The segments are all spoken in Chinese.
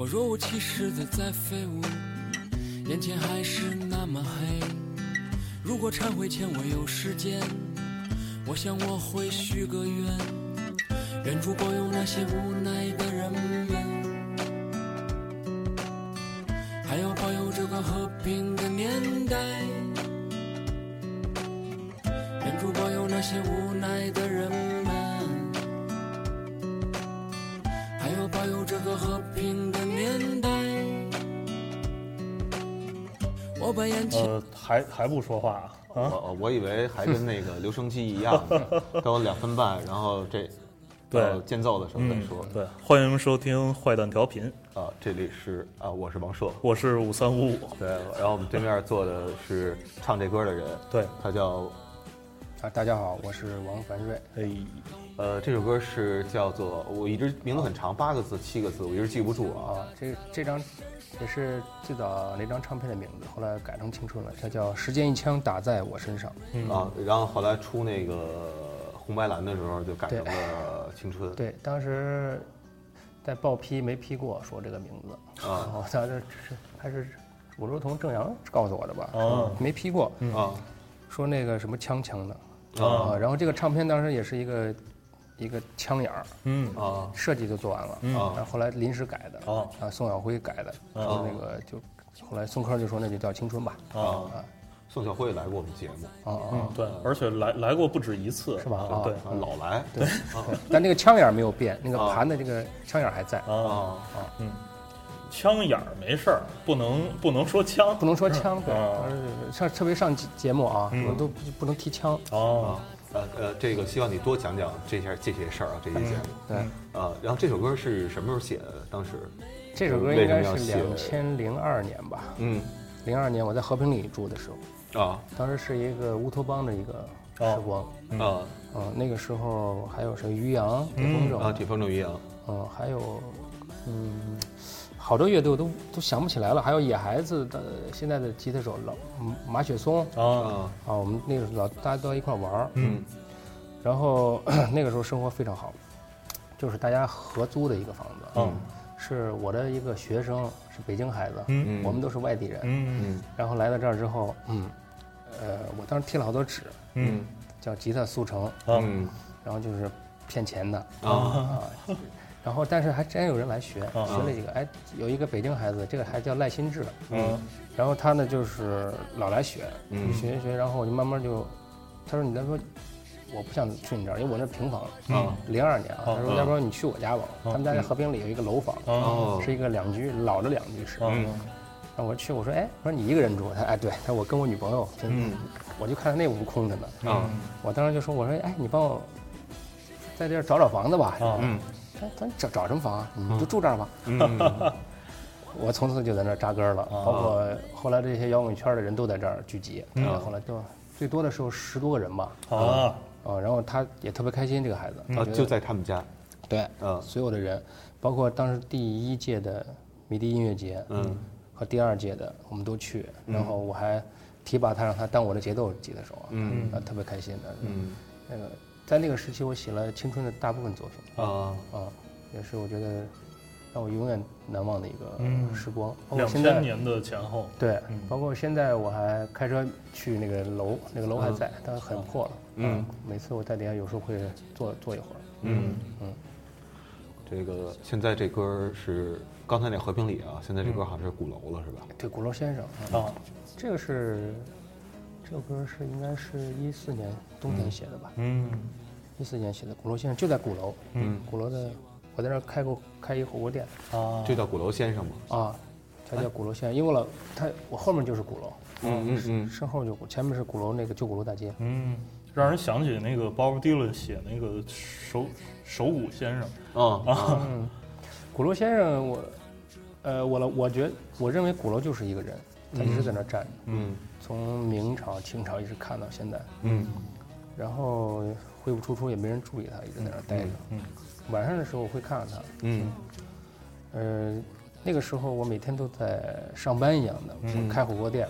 我若无其事的在飞舞，眼前还是那么黑。如果忏悔前我有时间，我想我会许个愿，愿主保佑那些无奈的人们，还要保佑这个和平的年代，愿主保佑那些无奈的人们，还要保佑这个和平的年代。我把眼睛还不说话啊！我以为还跟那个留声机一样到2分半，然后这对间奏的时候再说。对，欢迎收听坏蛋调频啊！这里是啊，我是王硕，我是5355。对，然后我们对面坐的是唱这歌的人，对，他叫啊，大家好，我是王凡瑞。哎，这首歌是叫做，我一直名字很长，8个字7个字，我一直记不住啊。这张也是最早那张唱片的名字，后来改成青春了，它叫《时间一枪打在我身上》啊。然后后来出那个红白蓝的时候就改成了青春。对，当时在报批没批过，说这个名字啊，我当时还是我如同郑阳告诉我的吧，啊，没批过啊，说那个什么枪枪的啊。然后这个唱片当时也是一个枪眼儿，设计就做完了，然后后来临时改的，宋晓辉改的，说那个就后来宋柯就说那就叫青春吧，宋晓辉来过我们节目，对，而且来过不止一次，是吧？对，老来，对，但那个枪眼没有变，那个盘的这个枪眼还在，枪眼没事儿，不能说枪，不能说枪，对，特别上节目啊，我都不能提枪啊。这个希望你多讲讲这些事儿啊，这些节目。对，然后这首歌是什么时候写的？当时这首歌应该是2002年吧？02年我在和平里住的时候啊，当时是一个乌托邦的一个时光啊啊，那个时候还有谁？于洋、铁风筝啊，铁风筝、于洋，还有好多乐队我都想不起来了，还有野孩子的现在的吉他手老马雪松啊，我们那个时候大家都一块玩，然后那个时候生活非常好，就是大家合租的一个房子，是我的一个学生是北京孩子，我们都是外地人，然后来到这儿之后，我当时贴了好多纸，叫吉他速成，然后就是骗钱的啊。然后，但是还真有人来学，学了几个。哎，有一个北京孩子，这个孩子叫赖新志，然后他呢就是老来学，学一学，然后我就慢慢就，他说你再说，我不想去你这儿，因为我那平房，02年啊，他说要不然你去我家吧，他们家在和平里有一个楼房，是一个两居，老的两居室。然后我去，我说哎，我说你一个人住？他哎对，他我跟我女朋友，我就看他那屋空着呢，我当时就说我说哎你帮我在这儿找找房子吧，咱找什么房啊？你就住这儿吧。我从此就在那儿扎根了，包括后来这些摇滚圈的人都在这儿聚集。后来就最多的时候10多个人吧。然后他也特别开心，这个孩子就在他们家。对，所有的人，包括当时第1届的迷笛音乐节，和第2届的我们都去。然后我还提拔他，让他当我的节奏吉他手，特别开心的。那个。在那个时期，我写了青春的大部分作品也是我觉得让我永远难忘的一个时光。2000年的前后，对，包括现在我还开车去那个楼，那个楼还在，但是很破了。每次我在底下有时候会坐一会儿。这个现在这歌是刚才那和平里啊，现在这歌好像是鼓楼了，是吧？对，鼓楼先生啊，这个是。这首歌是应该是14年冬天写的吧？14年写的，鼓楼先生就在鼓楼。鼓楼的，我在那儿开一火锅店。啊，就叫鼓楼先生吗？啊，他叫鼓楼先生，因为我后面就是鼓楼。身后就前面是鼓楼那个旧鼓楼大街。让人想起那个 Bob Dylan 写那个手鼓先生。鼓楼先生，我认为鼓楼就是一个人，他一直在那儿站着。从明朝、清朝一直看到现在，然后恢复出也没人注意他，一直在那待着。晚上的时候我会看看他，那个时候我每天都在上班一样的，开火锅店，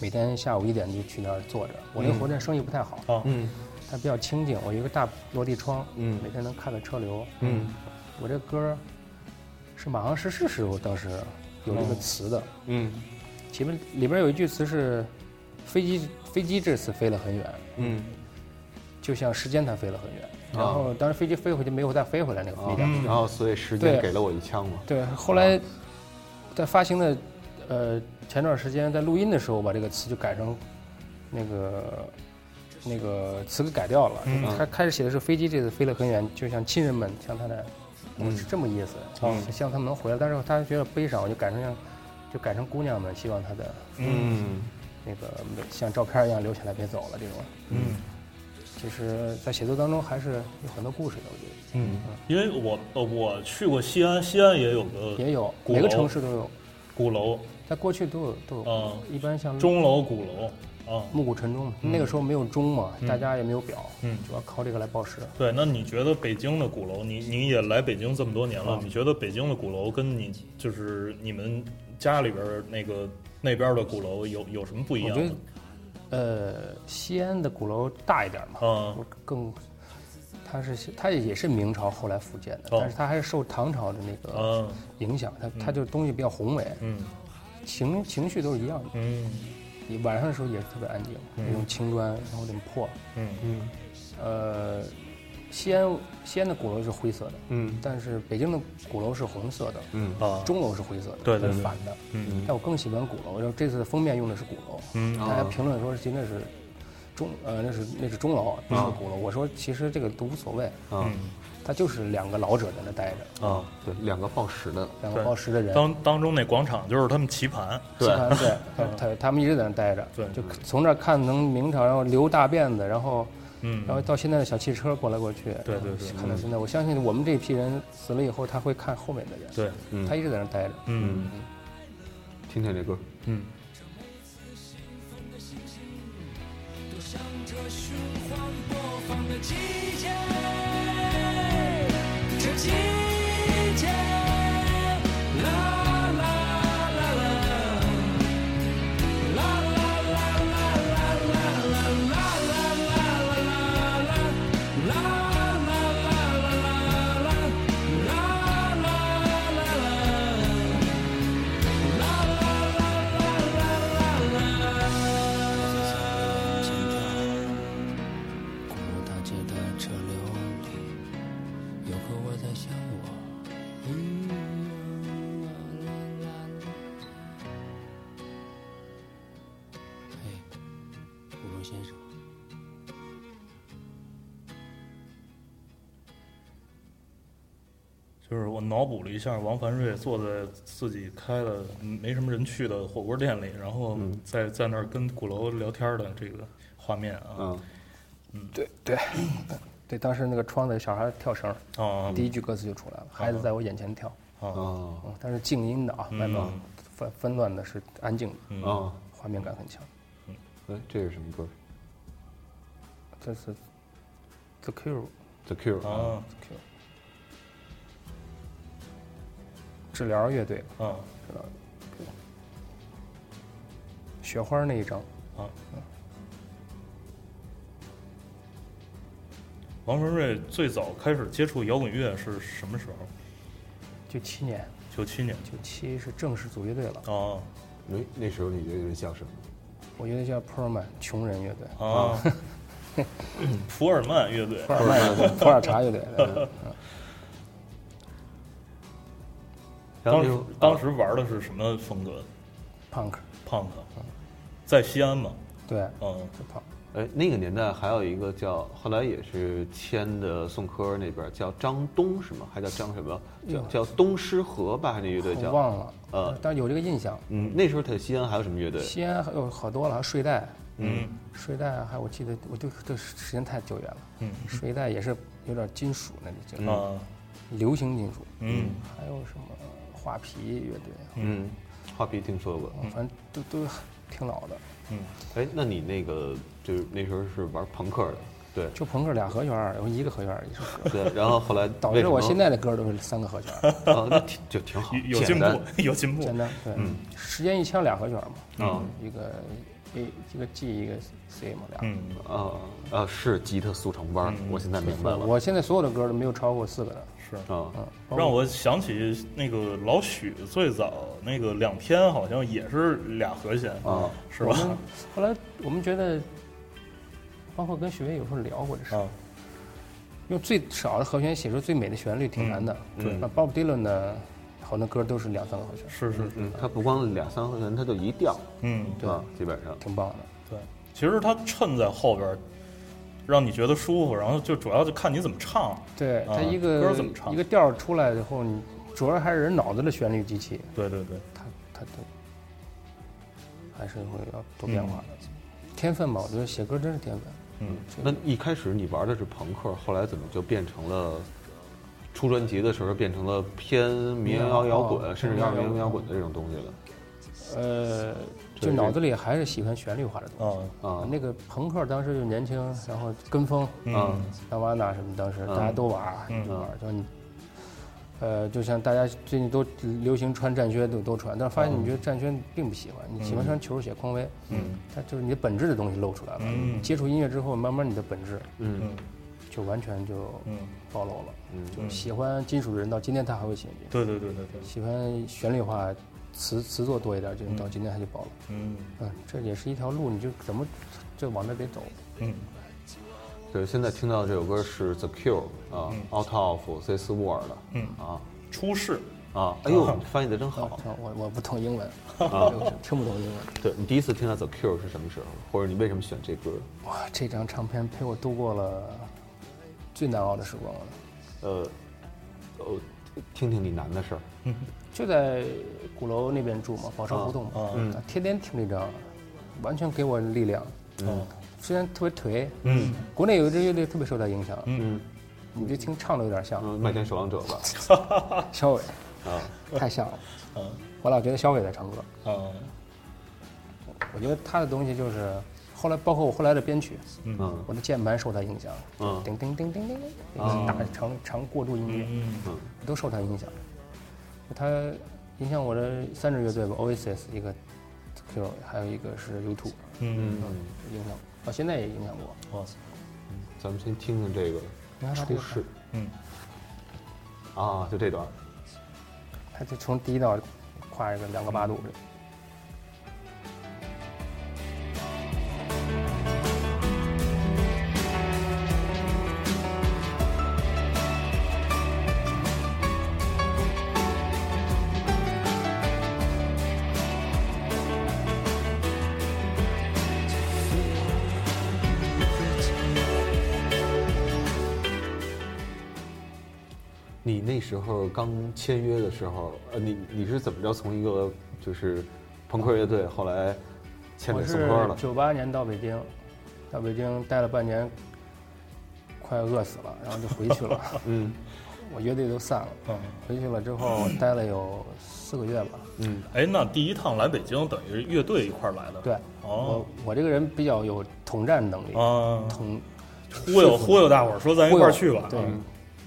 每天下午1点就去那儿坐着。我那火锅店生意不太好，它比较清静，我有一个大落地窗，每天能看个车流。我这歌是马航失事时候当时有这个词的。嗯，前面里边有一句词是飞机这次飞了很远，嗯，就像时间它飞了很远。然后当时飞机飞回去没有再飞回来那个飞机，然后所以时间给了我一枪嘛。对，后来在发行的前段时间在录音的时候，把这个词就改成那个词给改掉了。他开始写的是飞机这次飞了很远，就像亲人们，像他的，我是这么意思，像他们能回来。但是他觉得悲伤，我就改成姑娘们，希望他的那个像照片一样留下来别走了这种。其实在写作当中还是有很多故事的，我觉得。因为我去过西安，西安也有每个城市都有鼓楼，在过去都有一般像钟楼、鼓楼啊，暮鼓晨钟嘛。那个时候没有钟嘛，大家也没有表，主要靠这个来报时。对，那你觉得北京的鼓楼，你也来北京这么多年了，你觉得北京的鼓楼跟你就是你们家里边那边的鼓楼有什么不一样的？西安的鼓楼大一点嘛，它也是明朝后来复建的，但是它还是受唐朝的那个影响，它就东西比较宏伟，情绪都是一样的，你晚上的时候也特别安静，那种青砖，然后有点破，西安的鼓楼是灰色的，但是北京的鼓楼是红色的，钟楼是灰色的，对，反的，但我更喜欢鼓楼。然后这次的封面用的是鼓楼，大家评论说那是钟，那是钟楼，不是鼓楼。我说其实这个都无所谓，它就是两个老者在那待着，对，两个报时的人。当中那广场就是他们棋盘，对，他们一直在那待着，对，就从这看能明朝，然后留大辫子，然后到现在的小汽车过来过去，对，看到现在，我相信我们这批人死了以后，他会看后面的人，对，他一直在那待着，听听这歌，就是我脑补了一下，王凡瑞坐在自己开的没什么人去的火锅店里，然后在那儿跟鼓楼聊天的这个画面啊，对，当时那个窗子小孩跳绳，第一句歌词就出来了，孩子在我眼前跳，但是静音的啊，外面纷乱的是安静的啊，画面感很强。这是什么歌？这是 The Cure。The Cure 啊。治疗乐队啊，治疗雪花那一张啊。王文瑞最早开始接触摇滚乐是什么时候？97年。97是正式组乐队了啊。那时候你觉得像什么？我觉得叫普尔曼穷人乐队啊，普尔曼乐队，普尔茶乐队。当时玩的是什么风格？Punk，在西安嘛。对，是 Punk。那个年代还有一个叫，后来也是签的宋柯那边叫张东是吗？还叫张什么？叫东施河吧？那乐队叫？忘了。但有这个印象。那时候在西安还有什么乐队？西安还有好多了，睡袋。睡袋还我记得，我对这时间太久远了。睡袋也是有点金属那里，流行金属。还有什么？画皮乐队，画皮听说过，反正都挺老的，那你那个就是那时候是玩朋克的，对，就朋克俩和弦，然后一个和弦一首歌，对，然后后来导致我现在的歌都是3个和弦，那就挺好，有进步，简单，对，时间一枪俩和弦嘛，一个 A 一个 G 一个 C 嘛，俩。嗯是吉他速成班，我现在明白了。我现在所有的歌都没有超过4个的。是啊，让我想起那个老许最早那个2天好像也是2和弦啊，是吧？后来我们觉得，包括跟许巍有时候聊过这事。用最少的和弦写出最美的旋律挺难的。对，那 Bob Dylan 呢？好像歌都是2-3个和弦，是，他不光2-3个和弦，他就一调，对吧？基本上挺棒的。对，其实他衬在后边，让你觉得舒服，然后就主要就看你怎么唱。对，他一个歌怎么唱，一个调出来以后，你主要还是人脑子的旋律机器。对，他都还是会要多变化的。天分吧，我觉得写歌真是天分。那一开始你玩的是朋克，后来怎么就变成了？出专辑的时候变成了偏民谣摇滚，甚至摇滚的这种东西了。就脑子里还是喜欢旋律化的东西。那个朋克当时就年轻，然后跟风，当瓦纳什么，当时大家都玩，就像大家最近都流行穿战靴，都穿，但是发现你觉得战靴并不喜欢，你喜欢穿球鞋、匡威，它就是你的本质的东西露出来了。接触音乐之后，慢慢你的本质，就完全就暴露了。就喜欢金属的人到今天他还会喜欢。对。喜欢旋律化词作多一点，就到今天他就暴露。这也是一条路，你就怎么就往那边走。对，现在听到的这首歌是 The Cure 啊，Out of This World 的。出世啊！哎呦，翻译的真好。我不懂英文，听不懂英文。对，你第一次听到 The Cure 是什么时候？或者你为什么选这歌？哇，这张唱片陪我度过了。最难熬的时光了，听听你难的事儿。就在鼓楼那边住嘛，宝钞胡同嘛，天天听这张，完全给我力量。虽然特别颓，国内有一支乐队特别受到影响，你就听唱的有点像麦田守望者吧，小伟啊，太像了。我老觉得小伟在唱歌。我觉得他的东西就是。后来，包括我后来的编曲，我的键盘受它影响，叮叮叮叮叮叮，大长过渡音乐，都受它影响。它影响我的3支乐队吧 ，Oasis 一个 Cure 还有一个是 U2，影响，到现在也影响我。咱们先听听这个出世，就这段，它就从第一道跨一个2个8度这。你那时候刚签约的时候，你是怎么着从一个就是朋克乐队后来签给宋柯了？我是98年到北京待了半年，快饿死了，然后就回去了。我乐队都散了。回去了之后待了有4个月吧。那第一趟来北京等于是乐队一块来的。对，我这个人比较有统战能力，忽悠大伙儿说咱一块儿去吧。对。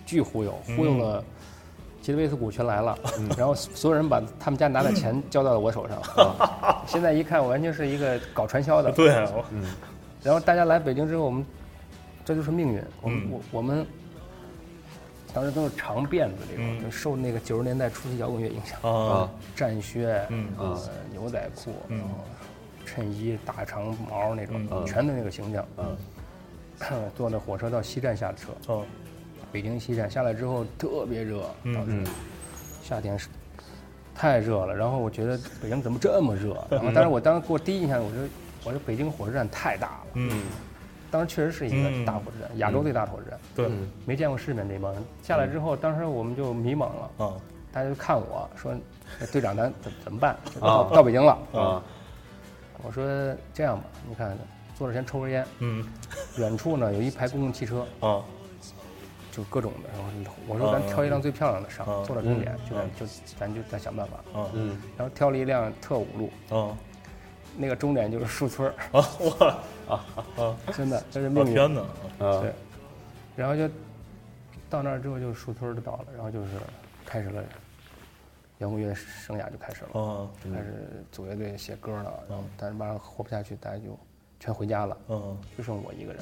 巨忽悠了，吉利维斯股全来了，然后所有人把他们家拿的钱交到了我手上。现在一看，我完全是一个搞传销的。对，然后大家来北京之后，我们这就是命运。我们当时都是长辫子这种，就受那个90年代初期摇滚乐影响啊，战靴，牛仔裤，然后衬衣大长毛那种，全都那个形象。坐着火车到西站下车。北京西站下来之后特别热，当时夏天是太热了。然后我觉得北京怎么这么热？然后但是我当时给我第一印象，我说北京火车站太大了。当时确实是一个大火车站，亚洲最大的火车站。对，没见过世面这帮人。下来之后，当时我们就迷茫了。大家就看我说，队长咱怎么办？到北京了啊！我说这样吧，你看坐着先抽根烟。远处呢有一排公共汽车啊。就各种的，然后我说咱挑一辆最漂亮的上，坐到终点，咱就再想办法。然后挑了一辆特五路，那个终点就是树村真的，这是命运。天哪！对，然后就到那儿之后，就树村就到了，然后就是开始了摇滚乐生涯就开始了，开始组乐队写歌了，然后但是马上活不下去，大家就全回家了，就剩我一个人，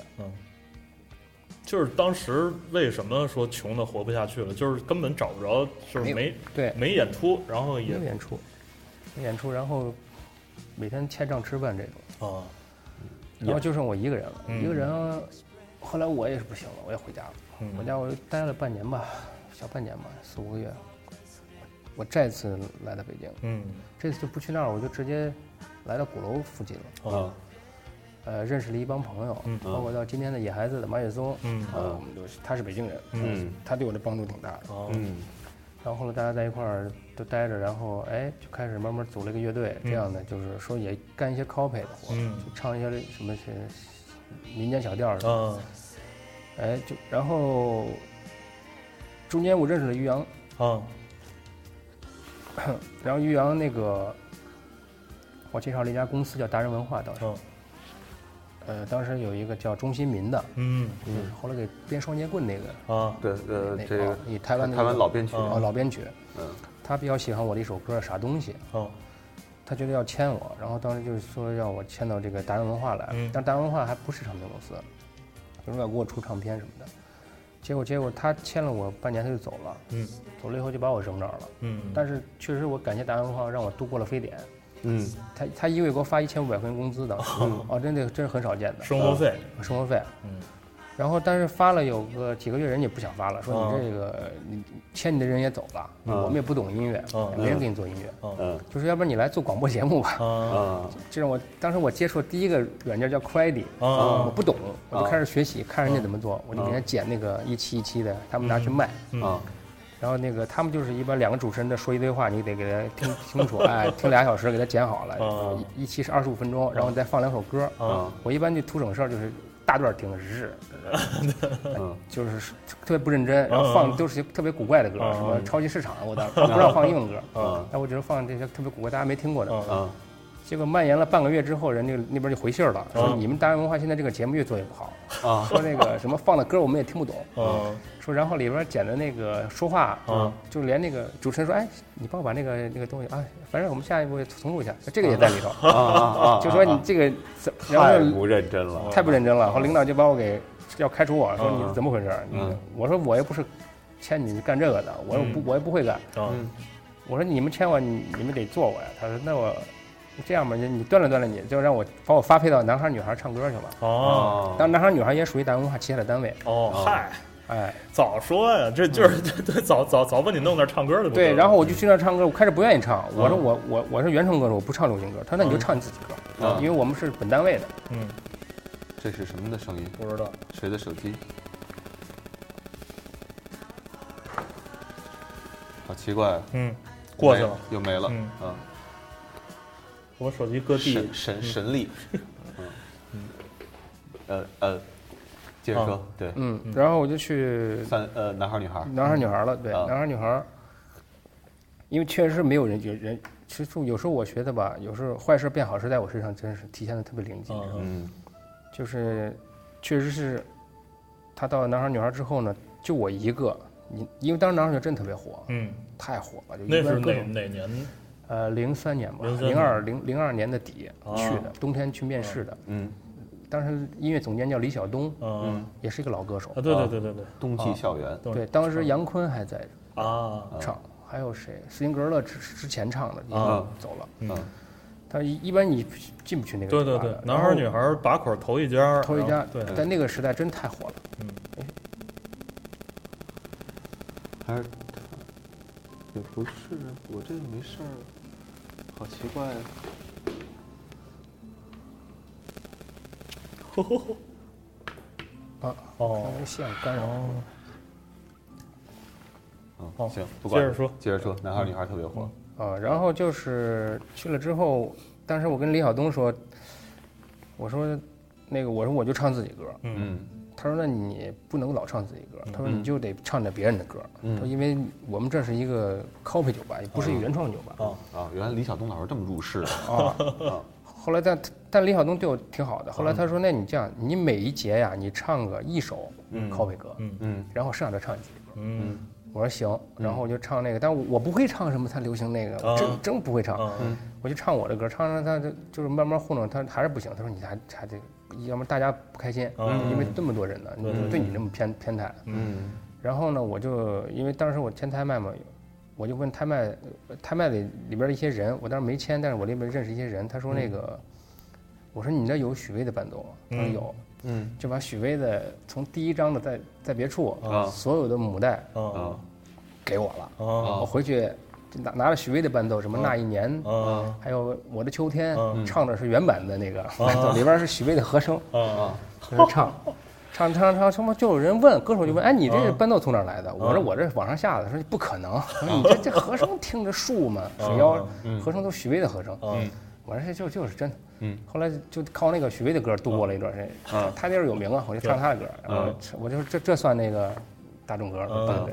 就是当时为什么说穷的活不下去了，就是根本找不着，就是没演出，然后也没演出，然后每天欠账吃饭这种啊，然后就剩我一个人了，一个人啊，后来我也是不行了，我也回家了，回家我待了半年吧，小半年吧，4-5个月，我再次来到北京，这次就不去那儿，我就直接来到鼓楼附近了啊。认识了一帮朋友，包括到今天的野孩子的马雪松，我们都是，他是北京人，他对我的帮助挺大的，然后呢，大家在一块儿都待着，然后哎，就开始慢慢组了一个乐队，这样的就是说也干一些 copy 的活，就唱一些什么民间小调的，哎，就然后中间我认识了于洋，然后于洋那个我介绍了一家公司叫达人文化，当时。当时有一个叫钟新民的，后来给编双截棍那个啊，对，这个以台湾老编曲啊，老编曲，他比较喜欢我的一首歌《啥东西》，他觉得要签我，然后当时就是说要我签到这个达人文化来，但达人文化还不是唱片公司，就是要给我出唱片什么的，结果他签了我半年他就走了，走了以后就把我扔这儿了，但是确实我感谢达人文化让我度过了非典。他一个月给我发1500块钱工资的，真是很少见的。生活费。然后但是发了有个几个月，人也不想发了，说你这个你签你的人也走了，我们也不懂音乐，没人给你做音乐，就是要不然你来做广播节目吧。这让我当时我接触第一个软件叫 Quiddy， 我不懂，我就开始学习，看人家怎么做，我就给人家剪那个一期的，他们拿去卖。然后那个他们就是一般两个主持人在说一堆话，你得给他听清楚，哎，听2小时给他剪好了，一期是25分钟，然后再放2首歌。我一般就图省事儿，就是大段听是，就是特别不认真，然后放都是些特别古怪的歌，什么超级市场，我当时不让放英文歌，但我只是放这些特别古怪大家没听过的。结果蔓延了半个月之后，人家那边就回信儿了，说你们达人文化现在这个节目越做越不好，说那个什么放的歌我们也听不懂，说然后里边剪的那个说话，就连那个主持人说，哎，你帮我把那个东西啊，反正我们下一步重录一下，这个也在里头，就说你这个太不认真了，然后领导就把我给要开除我，说你怎么回事？我说我又不是欠你干这个的，我也不会干，我说你们欠我，你们得做我呀。他说那我。这样吧，你锻炼你，就让我把我发配到男孩女孩唱歌去吧。当男孩女孩也属于达人文化旗下的单位。早说呀，这就是早把你弄那唱歌的。对，然后我就去那唱歌，我开始不愿意唱，我说我是原创歌手，我不唱流行歌。他说那你就唱你自己歌，因为我们是本单位的。这是什么的声音？不知道。谁的手机？好奇怪。过去了又没了。我手机搁地，神力，接着说，对，然后我就去男孩女孩了，对，男孩女孩，因为确实没有人，其实有时候我觉得吧，有时候坏事变好事在我身上真是体现的特别灵机，就是确实是，他到男孩女孩之后呢，就我一个，因为当时男孩女孩真特别火，太火了，就那是哪年？03年吧，02年的底去的，冬天去面试的。当时音乐总监叫李晓东，也是一个老歌手。对，冬季校园。对，当时杨坤还在唱，还有谁？斯琴格勒之前唱的，已经走了。他一般你进不去那个。对，男孩女孩把口头一家。对，在那个时代真太火了。还是也不是，我这个没事儿。好奇怪啊！那线干扰。行，不管，接着说，男孩女孩特别火。然后就是去了之后，当时我跟李晓东说，我说我就唱自己歌。他说那你不能老唱自己歌，他说你就得唱着别人的歌，他说因为我们这是一个 copy 酒吧，也不是原创酒吧。原来李晓东老师这么入世后来但李晓东对我挺好的，后来他说那你这样，你每一节呀你唱个一首 copy 歌，然后剩下的唱几首歌。我说行，然后我就唱那个，但我不会唱什么他流行那个，我真不会唱，我就唱我的歌，唱着他就是慢慢糊弄，他还是不行。他说你还得，要么大家不开心，因为这么多人呢，你对你这么偏袒了。然后呢，我就因为当时我签拍卖嘛，我就问拍卖里边的一些人，我当时没签，但是我那边认识一些人，他说那个，我说你那有许巍的伴奏吗？他说有。就把许巍的从第一张的在别处所有的母带给我了，我回去拿了许巍的伴奏，什么那一年，还有我的秋天，唱的是原版的那个伴奏，里边是许巍的和声，就是唱什么，就有人问歌手就问，哎，你这伴奏从哪来的？我说我这网上下的，说不可能，你这和声听着树嘛，水妖和声都许巍的和声，我说就是真的。后来就靠那个许巍的歌度过了一段时间，他那是有名啊，我就唱他的歌，然后我就这算那个大众歌了，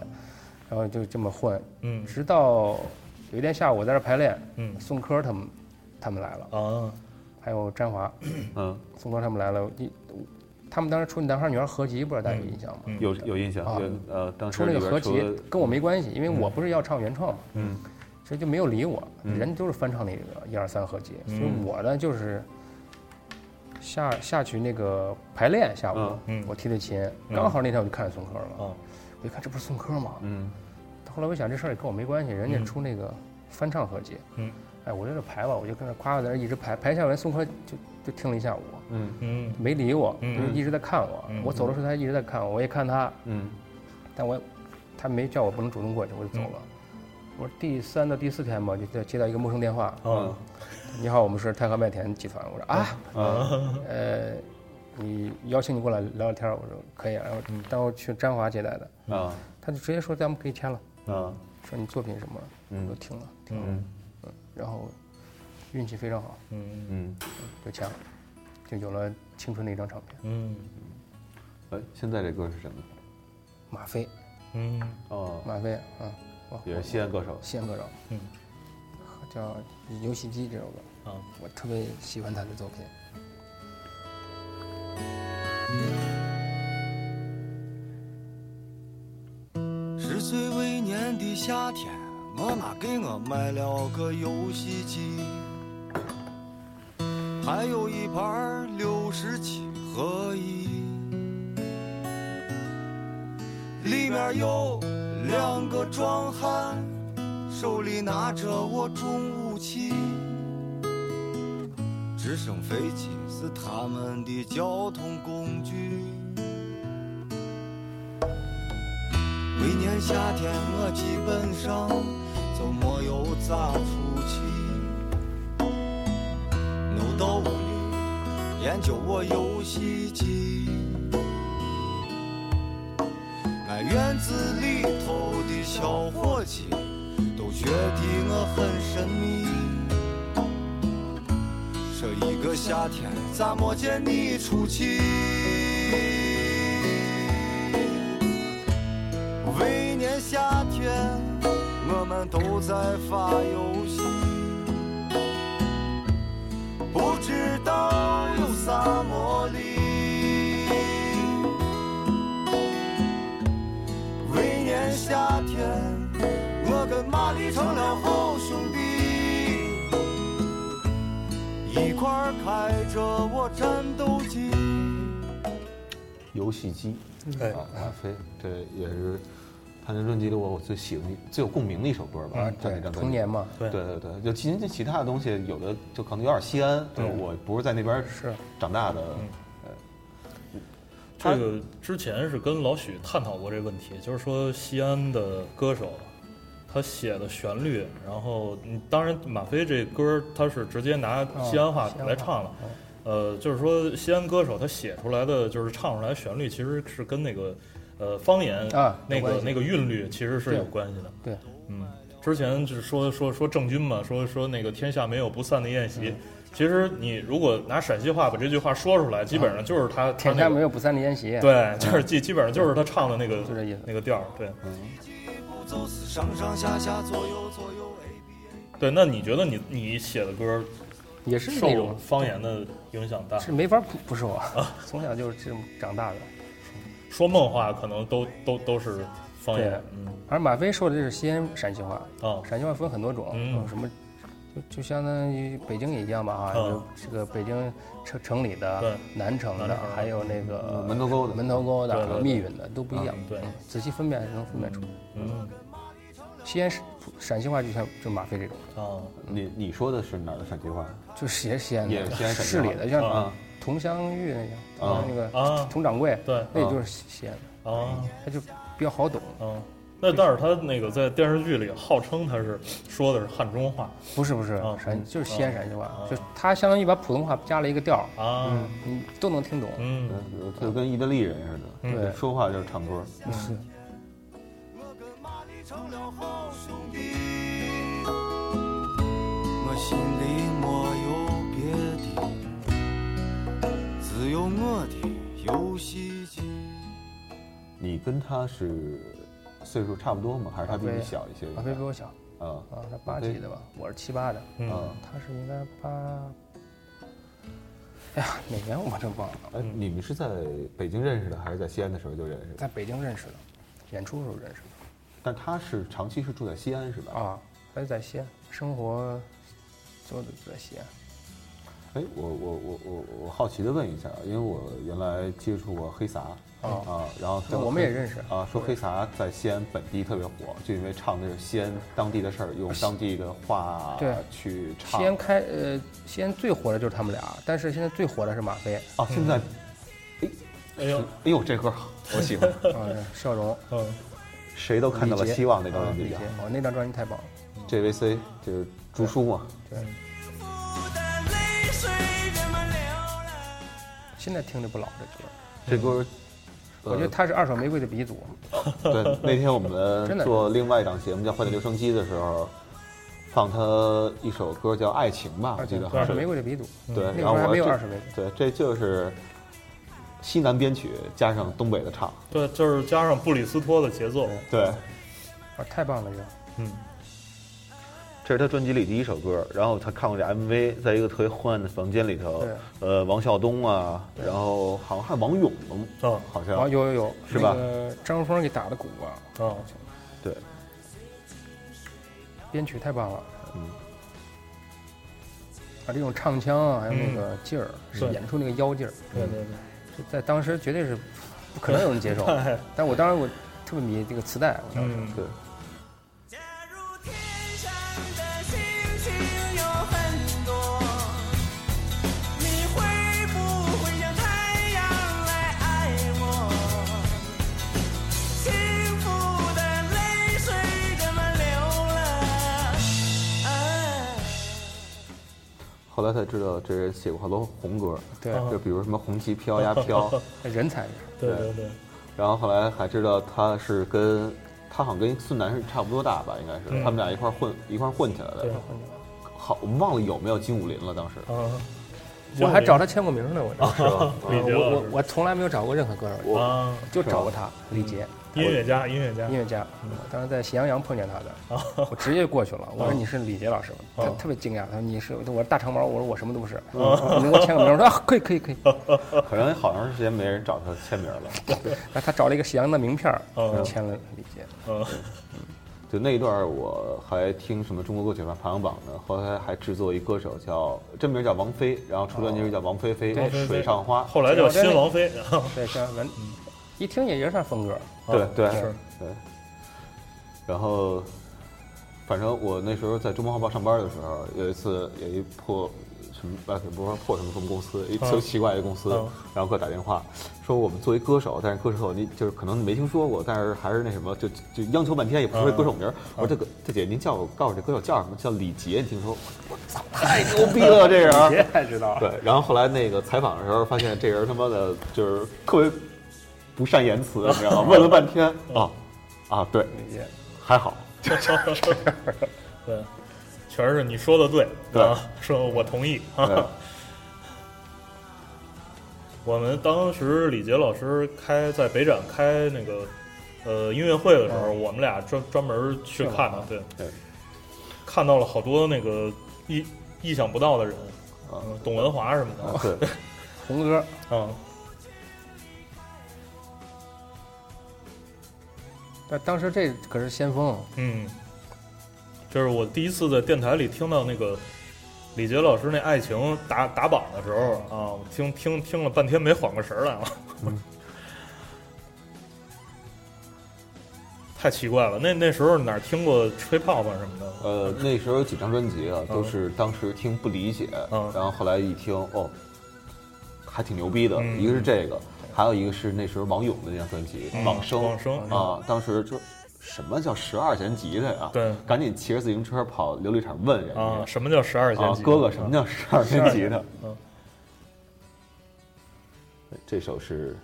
然后就这么混，直到有一天下午我在这排练，宋柯他们来了，还有詹华，宋柯他们来了，他们当时出《男孩女孩》合集，不知道大家有印象吗？有印象，当时出那个合集跟我没关系，因为我不是要唱原创嘛，所以就没有理我，人都是翻唱那个1、2、3合集，所以我呢就是下去那个排练，下午我踢的琴，刚好那天我就看见宋柯了，我一看这不是宋柯吗？后来我想这事儿也跟我没关系，人家出那个翻唱合集，哎，我在这排吧，我就跟着夸在那一直排下完，宋柯就听了一下午，没理我，就一直在看我，我走的时候他一直在看我，我也看他，但他没叫我不能主动过去，我就走了。我第3到第4天吧，就接到一个陌生电话。你好，我们是太和麦田集团。我说你邀请你过来聊聊天。我说可以。然后当我去詹华接待的，他就直接说咱们可以签了。说你作品什么，我都听了。然后运气非常好，就签了，就有了《青春》的一张唱片。现在这歌是什么？马飞。马飞也是西安歌手，叫游戏机这首歌啊，我特别喜欢他的作品。10岁那年的夏天，我妈给我买了个游戏机，还有一盘67合1，里面有2个壮汉，手里拿着我重武器，直升飞机是他们的交通工具。每年夏天我基本上就没有咋出去，弄到屋里研究我游戏机，院子里头的小伙计都觉得我很神秘，这一个夏天咋没见你出去？每年夏天我们都在发游戏，不知道有啥魔力，夏天我跟玛丽成了好兄弟，一块儿开着我战斗机。游戏机，马飞，这也是潘振顺记录我最喜欢、最有共鸣的一首歌吧？对，童年嘛，对，就其他的东西，有的就可能有点西安，对，我不是在那边长大的。这个之前是跟老许探讨过这个问题，就是说西安的歌手他写的旋律，然后当然马飞这歌他是直接拿西安话来唱了，就是说西安歌手他写出来的就是唱出来的旋律其实是跟那个方言那个韵律其实是有关系的。对，之前就是说郑钧嘛，说那个天下没有不散的宴席。其实你如果拿陕西话把这句话说出来，基本上就是他天下没有不散的宴席。对，就是基本上就是他唱的那个那个调儿。对，对，那你觉得你写的歌也是受方言的影响大？是没法不受啊，从小就是这么长大的。说梦话可能都是方言。而马飞说的这是西安陕西话啊，陕西话分很多种，什么就相当于北京也一样吧啊，这个北京城里的、南城的，还有那个门头沟的、密云的都不一样，对，仔细分辨还是能分辨出来。嗯，西安陕西话就像就马飞这种啊，你说的是哪儿的陕西话？就是也是西安的，市里的，像佟湘玉那样，那个佟掌柜，对，那也就是西安的啊，他就比较好懂啊。那但是他那个在电视剧里号称他是说的是汉中话，不是啊，就是西安陕西话，就他相当于把普通话加了一个调啊，你都能听懂，嗯，就跟意大利人似的，对，说话就是唱歌，是。成了好兄弟，我心里没有别的，只有我的游戏机。你跟他是岁数差不多吗？还是他比你小一些？他比我小啊，他八几的吧，我是78的，他是应该八。哎呀，哪年我真忘了。哎，你们是在北京认识的，还是在西安的时候就认识的？在北京认识的，演出的时候认识的。但他是长期是住在西安是吧？啊，他是在西安生活，就在西安。哎，我好奇的问一下，因为我原来接触过黑撒啊，然后我们也认识啊，说黑撒在西安本地特别火，就因为唱的是西安当地的事儿，用当地的话去唱。西安西安最火的就是他们俩，但是现在最火的是马飞啊，现在，哎呦，这歌我喜欢啊，笑容，谁都看到了希望那张专辑，哦，那张专辑太棒了。JVC 就是朱叔嘛。对。现在听着不老这歌。这歌，我觉得他是二手玫瑰的鼻祖。对，那天我们做另外一档节目叫《坏的留声机》的时候，放他一首歌叫《爱情》吧，我记得。二手玫瑰的鼻祖。对，然后我没有二手玫瑰。对，这就是。西南编曲加上东北的唱，对，就是加上布里斯托的节奏，对，啊，太棒了这，嗯，这是他专辑里第一首歌，然后他看过这 MV， 在一个特别昏暗的房间里头，王孝东啊，然后好像还王勇啊，好像啊，有是吧？张峰给打的鼓啊，啊，对，编曲太棒了，嗯，啊，这种唱腔啊，还有那个劲儿，是演出那个腰劲儿，对。在当时绝对是不可能有人接受，但我当时我特别迷这个磁带，我当时对。后来才知道，这人写过好多红歌，对，就比如什么《红旗飘呀飘》，人才，对。然后后来还知道他是跟，他好像跟孙楠是差不多大吧，应该是，他们俩一块混起来的。对，好，我们忘了有没有金武林了，当时。我还找他签过名呢，我从来没有找过任何歌手，我就找过他，李杰，音乐家。我当时在喜羊羊碰见他的，我直接过去了。我说你是李杰老师吗？他特别惊讶，他说你是？我是大长毛。我说我什么都不是。你能给我签个名？我说可以。可能好长时间没人找他签名了。那他找了一个喜羊羊的名片，签了李杰。就那一段我还听什么中国歌曲排行榜呢，后来还制作一歌手叫真名叫王菲，然后出专辑叫王菲菲水上花，后来叫新王菲。对，这样文。一听也算风格，对。然后，反正我那时候在《中国画报》上班的时候，有一次也一破什么，不是破什么什么公司，一特奇怪的公司，然后给我打电话说我们作为歌手，但是歌手您就是可能没听说过，但是还是那什么，就央求半天也不说歌手名。我说这姐您叫我告诉这歌手叫什么，叫李杰，你听说？我操，太牛逼了这人！李杰还知道。对，然后后来那个采访的时候发现这人他妈的就是特别。不善言辞，你知道吗？问了半天，对，还好，对，全是你说的对，说我同意。我们当时李杰老师在北展开那个音乐会的时候，我们俩专门去看的，对，看到了好多那个意想不到的人，董文华什么的，对，红哥，但当时这可是先锋。嗯，这是我第一次在电台里听到那个李杰老师那爱情打榜的时候啊，我听了半天没缓过神来了。嗯，太奇怪了，那时候哪听过吹泡泡什么的？那时候有几张专辑啊，都是当时听不理解，然后后来一听哦，还挺牛逼的。一个是这个，还有一个是那时候王勇的那张专辑《往生》啊，当时就什么叫12弦吉他呀？对，赶紧骑着自行车跑琉璃厂问人家什么叫12弦吉他？哥哥，什么叫12弦吉他？嗯，这首是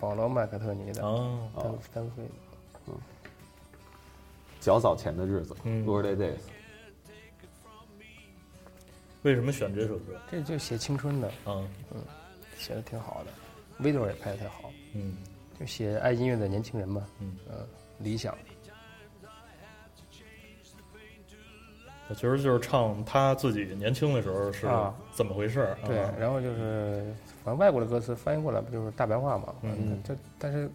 保罗·麦克特尼的单飞。嗯，较早前的日子，《Early Days》。为什么选这首歌？这就写青春的，写的挺好的，维多也拍的太好，就写爱音乐的年轻人嘛，理想。我其实就是唱他自己年轻的时候是怎么回事儿，对，然后就是反正外国的歌词翻译过来不就是大白话嘛，但是。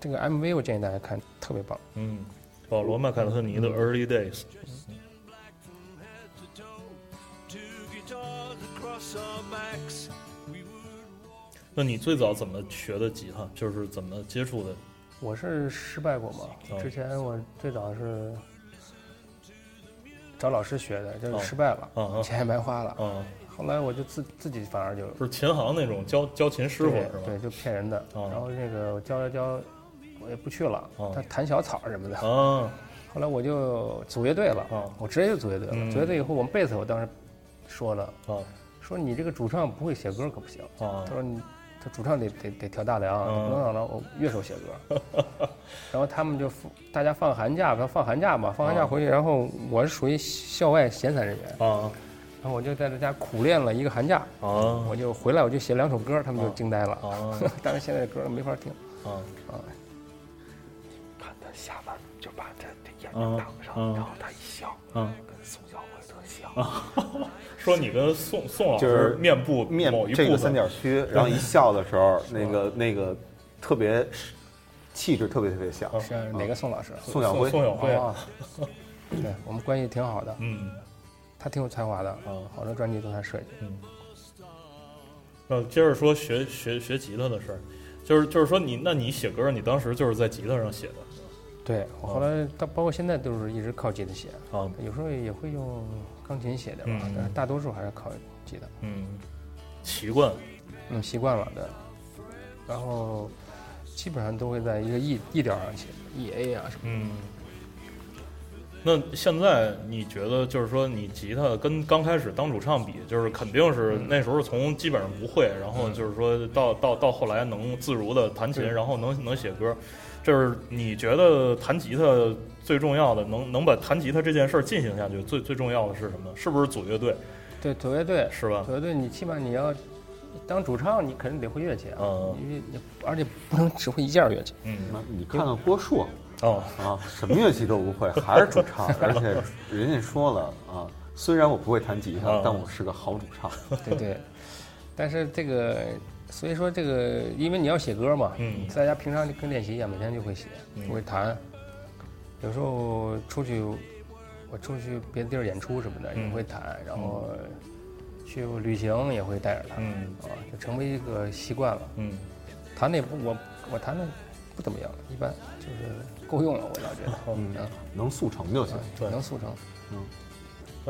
这个 MV 我建议大家看，特别棒。嗯，保罗·麦卡特尼的《Early Days》。那你最早怎么学的吉他？就是怎么接触的？我是失败过嘛。之前我最早是找老师学的，就是失败了，钱也白花了。后来我就自己反而就是琴行那种教琴师傅是吧？对，就骗人的。然后那个我教了教。我也不去了，他弹小草什么的。后来我就组乐队了，我直接就组乐队了。组乐队以后，我们贝斯我当时说了，说你这个主唱不会写歌可不行。他说他主唱得调大梁，不能让我乐手写歌。然后他们就大家放寒假回去，然后我是属于校外闲散人员。然后我就在这家苦练了一个寒假。我就回来我就写2首歌，他们就惊呆了。但是现在的歌没法听。下巴就把他的眼睛挡上，然后他一笑，跟宋小辉特像。说你跟宋老师面部某一部分、这个三角区，然后一笑的时候，那个特别气质特别像。是哪个宋老师？宋小辉。对，我们关系挺好的。他挺有才华的，好多专辑都他设计。接着说学吉他的事儿，就是说那你写歌，你当时就是在吉他上写的。对，我后来到包括现在都是一直靠吉他写，有时候也会用钢琴写的吧，但是大多数还是靠吉他。习惯了，对。然后基本上都会在一个 E 调上写 E A 啊什么。那现在你觉得就是说你吉他跟刚开始当主唱比，就是肯定是那时候从基本上不会，然后就是说到后来能自如的弹琴，然后能写歌。就是你觉得弹吉他最重要的，能把弹吉他这件事进行下去，最重要的是什么？是不是组乐队？对，组乐队是吧？组乐队，你起码你要当主唱，你肯定得会乐器啊，你而且不能只会一件乐器。你看看郭树什么乐器都不会，还是主唱，而且人家说了啊，虽然我不会弹吉他，但我是个好主唱。对，但是这个。所以说这个，因为你要写歌嘛，在家平常就跟练习一样，每天就会写，就会弹。有时候我出去别的地儿演出什么的也会弹，然后去旅行也会带着弹，就成为一个习惯了。弹的也不，我弹的不怎么样，一般就是够用了，我倒觉得。能速成就行，能速成。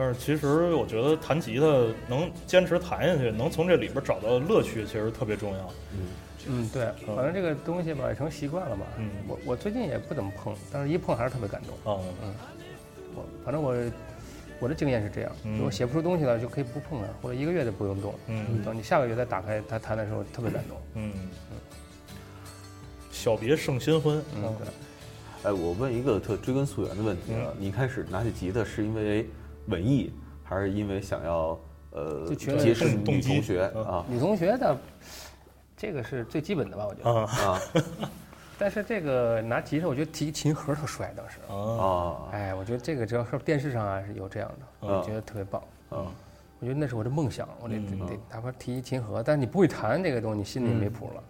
但是其实我觉得弹吉他能坚持弹下去，能从这里边找到乐趣，其实特别重要。对，反正这个东西吧也成习惯了嘛。我最近也不怎么碰，但是一碰还是特别感动。我的经验是这样，如果写不出东西来就可以不碰了，或者一个月都不用动。等你下个月再打开它弹的时候，特别感动。小别胜新婚。对。哎，我问一个追根溯源的问题了，你开始拿起吉他是因为文艺，还是因为想要结识女同学啊？女同学的这个是最基本的吧，我觉得啊。但是这个拿吉他，我觉得提琴盒特帅，当时哎，我觉得这个只要是电视上啊是有这样的，我觉得特别棒。我觉得那是我的梦想，我得哪怕提琴盒，但是你不会弹这个东西，你心里没谱了。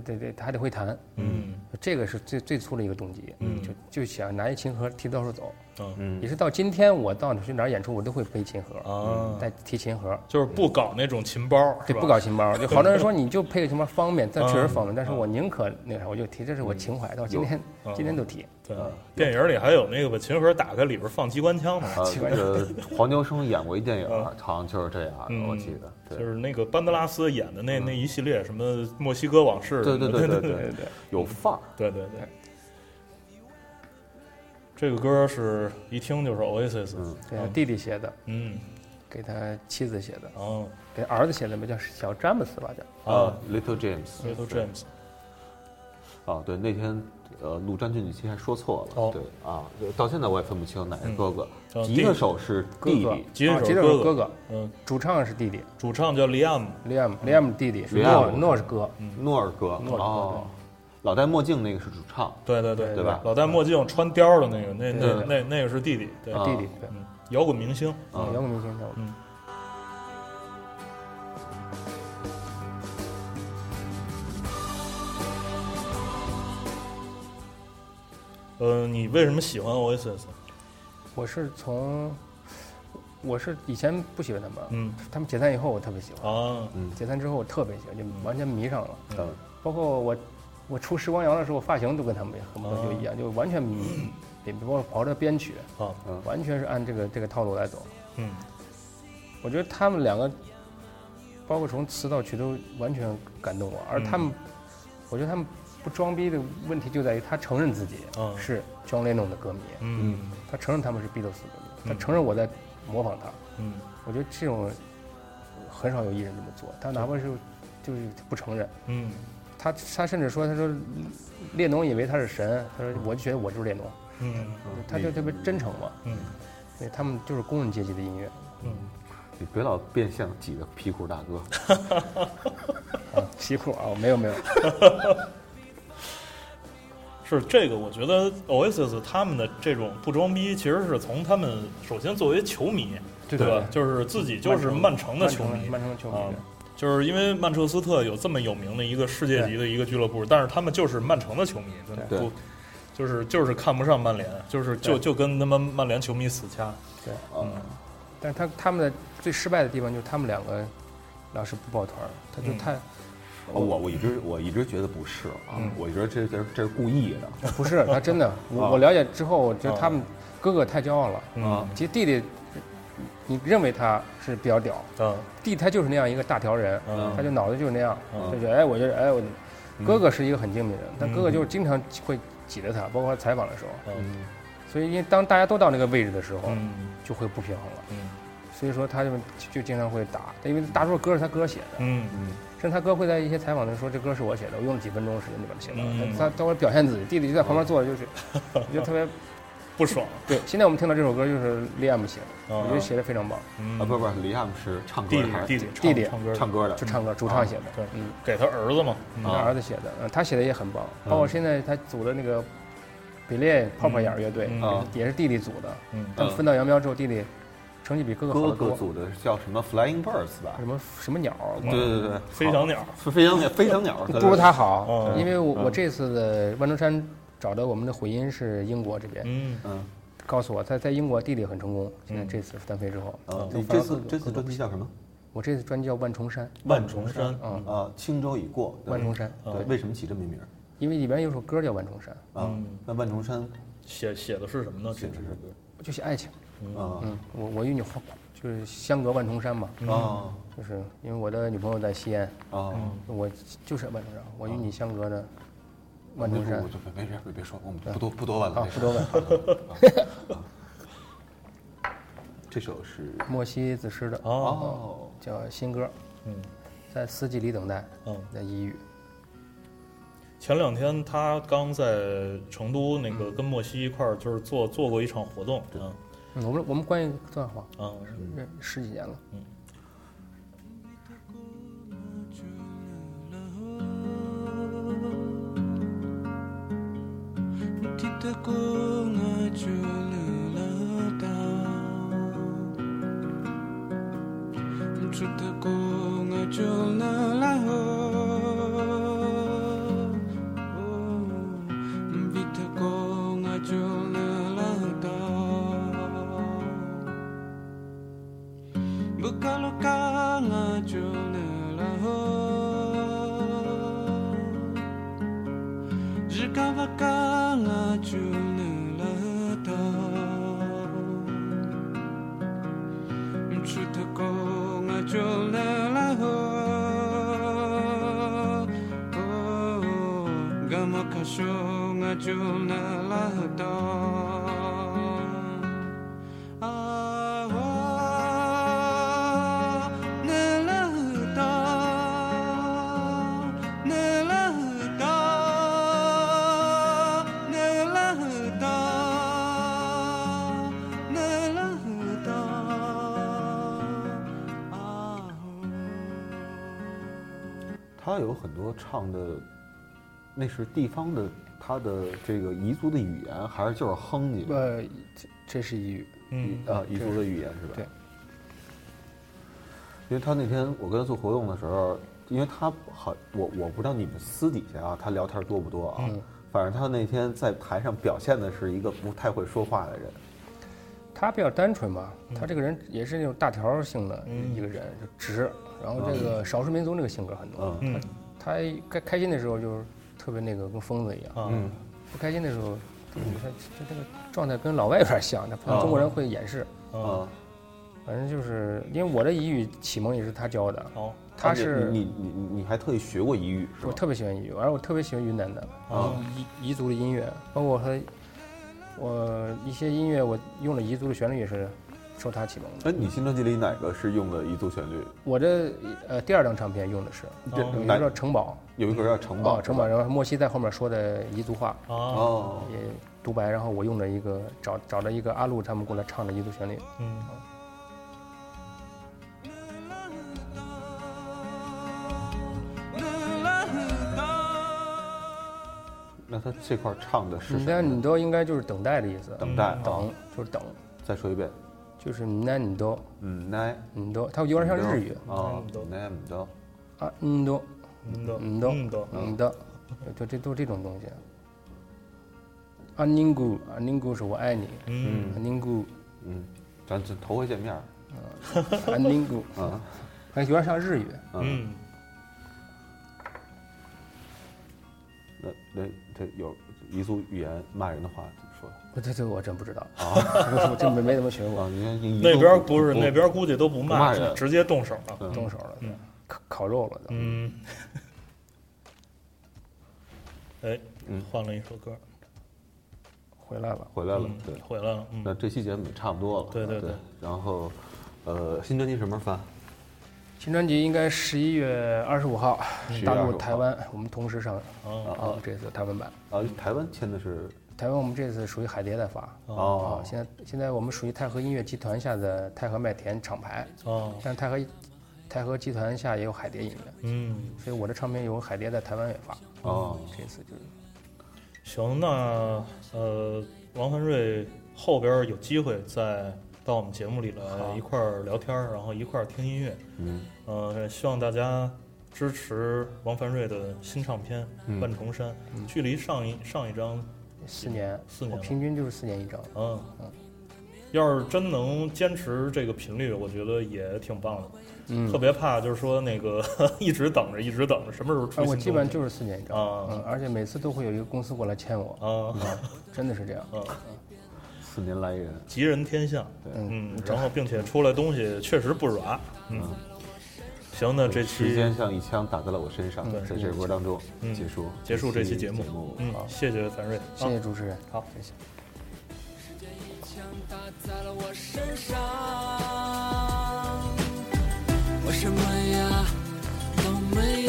对，还得会弹，嗯，这个是最初的一个动机，嗯，就想拿一琴盒提到处走，嗯，也是到今天我到去哪儿演出，我都会背琴盒啊，带提琴盒，就是不搞那种琴包，对，不搞琴包，就好多人说你就配个琴包方便，但确实方便，但是我宁可那啥，我就提，这是我情怀，到今天都提。对，电影里还有那个把琴盒打开，里边放机关枪嘛，黄牛生演过一电影，好像就是这样，我记得，就是那个班德拉斯演的那一系列什么墨西哥往事。对，有范儿，对。这个歌是一听就是 Oasis， 对，弟弟写的，嗯，给他妻子写的，哦，给儿子写的嘛，叫小詹姆斯吧，叫啊 ，Little James。啊，对，那天录张俊那期还说错了，对啊，到现在我也分不清哪个哥哥，吉他手是弟弟，吉他手哥哥，嗯，主唱是弟弟，主唱叫 Liam 弟弟，诺是哥，诺是哥，哦，老戴墨镜那个是主唱，对吧？老戴墨镜穿貂的那个，那个是弟弟，对，弟弟，对，摇滚明星啊，摇滚明星。你为什么喜欢 Oasis？ 我是以前不喜欢他们，嗯，他们解散以后我特别喜欢啊，嗯，解散之后我特别喜欢，就完全迷上了，嗯，包括我出时光谣的时候，发型都跟他们很多就一样，就完全也包括刨着编曲啊，完全是按这个套路来走，嗯，我觉得他们两个，包括从词到曲都完全感动我，而他们，我觉得他们。不装逼的问题就在于他承认自己是John Lennon 的歌迷，嗯，他承认他们是 Beatles 的歌迷，他承认我在模仿他，嗯，我觉得这种很少有艺人这么做，他哪怕是就是不承认，嗯，他甚至说，他说列侬以为他是神，他说我就觉得我就是列侬，嗯，他就特别真诚嘛，嗯，所以他们就是工人阶级的音乐，嗯。你别老变相挤的皮裤大哥，啊，皮裤啊，没有。是这个，我觉得 Oasis 他们的这种不装逼，其实是从他们首先作为球迷，对吧？就是自己就是曼城的球迷，啊，就是因为曼彻斯特有这么有名的一个世界级的一个俱乐部，但是他们就是曼城的球迷，不，就是看不上曼联，就跟他们曼联球迷死掐。对，嗯，但是他们的最失败的地方就是他们两个老是不抱团，他就太。我一直觉得不是啊，我觉得这是故意的，不是他真的。我了解之后，我觉得他们哥哥太骄傲了啊。其实弟弟，你认为他是比较屌啊，弟他就是那样一个大条人，他就脑子就是那样，就觉得我哥哥是一个很精明人，但哥哥就是经常会挤得他，包括他采访的时候，所以因为当大家都到那个位置的时候，就会不平衡了，所以说他就经常会打，因为大多数歌是他哥写的，嗯。甚至他哥会在一些采访中说：“这歌是我写的，我用了几分钟时间就把它写完了。”他会表现自己，弟弟就在旁边坐着，就特别不爽。对，现在我们听到这首歌就是Liam写的，我觉得写的非常棒。啊，不，Liam是唱歌的，弟弟唱歌的，就唱歌，主唱写的。对，给他儿子嘛，他儿子写的，他写的也很棒。包括现在他组的那个比列泡泡眼乐队，也是弟弟组的。他们分道扬镳之后，弟弟。成绩比哥哥好得多。哥哥组的叫什么 Flying Birds 吧？什么鸟？对，飞翔鸟，不如他好。因为我这次的万中山找的我们的回音是英国这边，告诉我在英国弟弟很成功。现在这次单飞之后，你这次专辑叫什么？我这次专辑叫万重山。万重山啊，轻舟已过。万重山，对，为什么起这么名？因为里边有首歌叫《万重山》啊。那万重山写的是什么呢？写的是歌，就写爱情。我与你就是相隔万重山嘛，就是因为我的女朋友在西安啊，我就是万重山，我与你相隔的万重山。别说，我们不多问了，这首是莫西子诗的哦，叫新歌，在四季里等待，在抑郁。前两天他刚在成都那个跟莫西一块儿就是做过一场活动，我们关系多少话啊？十几年了。嗯。Jika bakala junelatau Mchutako ngajunelahu Gamakasho ngajunelatau他有很多唱的，那是地方的，他的这个彝族的语言，还是就是哼唧？这是彝语，彝族的语言是吧？对。因为他那天我跟他做活动的时候，因为他好，我不知道你们私底下啊，他聊天多不多啊？反正他那天在台上表现的是一个不太会说话的人。他比较单纯嘛，他这个人也是那种大条性的一个人，就直。然后这个少数民族那个性格很多，他开心的时候就是特别那个跟疯子一样，不开心的时候，他这个状态跟老外有点像，他中国人会掩饰，反正就是因为我的彝语启蒙也是他教的，他是你还特意学过彝语是吧？我特别喜欢彝语，而我特别喜欢云南的彝族的音乐，包括我一些音乐我用了彝族的旋律也是。受他启蒙的。你新专辑里哪个是用的彝族旋律？我这第二张唱片用的是有一个叫《城堡》，有一个叫《城堡》。城堡，然后莫西在后面说的彝族话也独白，然后我用了一个找了一个阿路他们过来唱的彝族旋律。那他这块唱的是什么？但你都应该就是等待的意思，等待，等就是等。再说一遍。就是奈姆多，奈姆多，它有点像日语啊，奈姆多，啊，多，多，都这种东西。阿宁古，阿宁古是我爱你，阿宁古，咱这头回见面，阿宁古，还有点像日语，那有彝族语言骂人的话。这我真不知道啊，我真没怎么学过。那边不是那边估计都不骂人，直接动手了，烤肉了。哎，换了一首歌，回来了，对，回来了。那这期节目也差不多了，对。然后，新专辑什么时候发？新专辑应该11月25号，大陆台湾我们同时上啊，这次台湾版啊，台湾签的是。台湾我们这次属于海蝶在发现在我们属于太和音乐集团下的太和麦田厂牌但太和集团下也有海蝶音乐所以我的唱片有海蝶在台湾也发这次就是行。那王文瑞后边有机会再到我们节目里来一块儿聊天然后一块儿听音乐希望大家支持王文瑞的新唱片万重山距离上一张4年，我平均就是4年一张。要是真能坚持这个频率，我觉得也挺棒的。特别怕就是说那个一直等着，什么时候出新？我基本上就是4年一张而且每次都会有一个公司过来签我真的是这样4年来人，吉人天相。然后并且出来东西确实不软。行，那这期时间像一枪打在了我身上，在这波当中结束这期节目。谢谢樊瑞，谢谢主持人，好，谢谢。时间一枪打在了我身上，我什么呀都没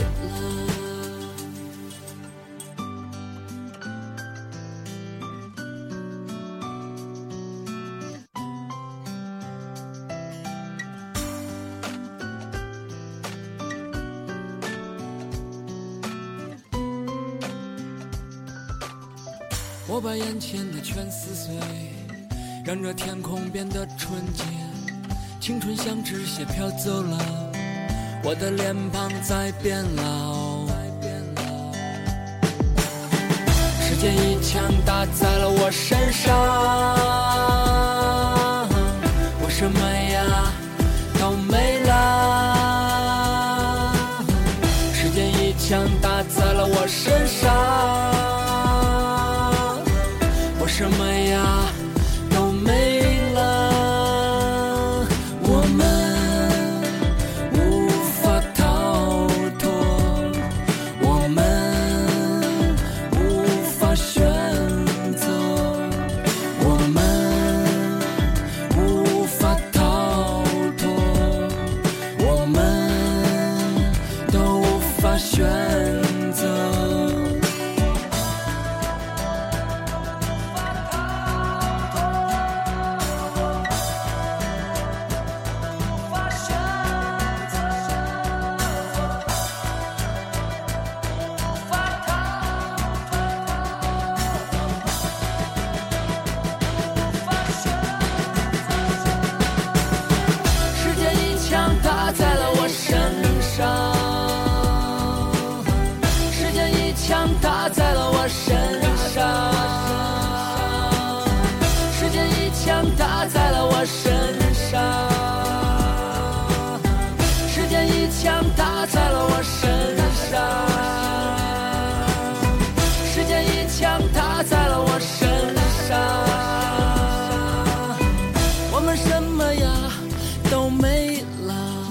我把眼前的全撕碎，让这天空变得纯洁。青春像纸屑飘走了，我的脸庞在变老。时间一枪打在了我身上，我什么呀都没了。时间一枪打在了我身上。打在了我身上，时间一枪打在了我身上，时间一枪打在了我身上，时间一枪打在了我身上，我们什么呀都没了。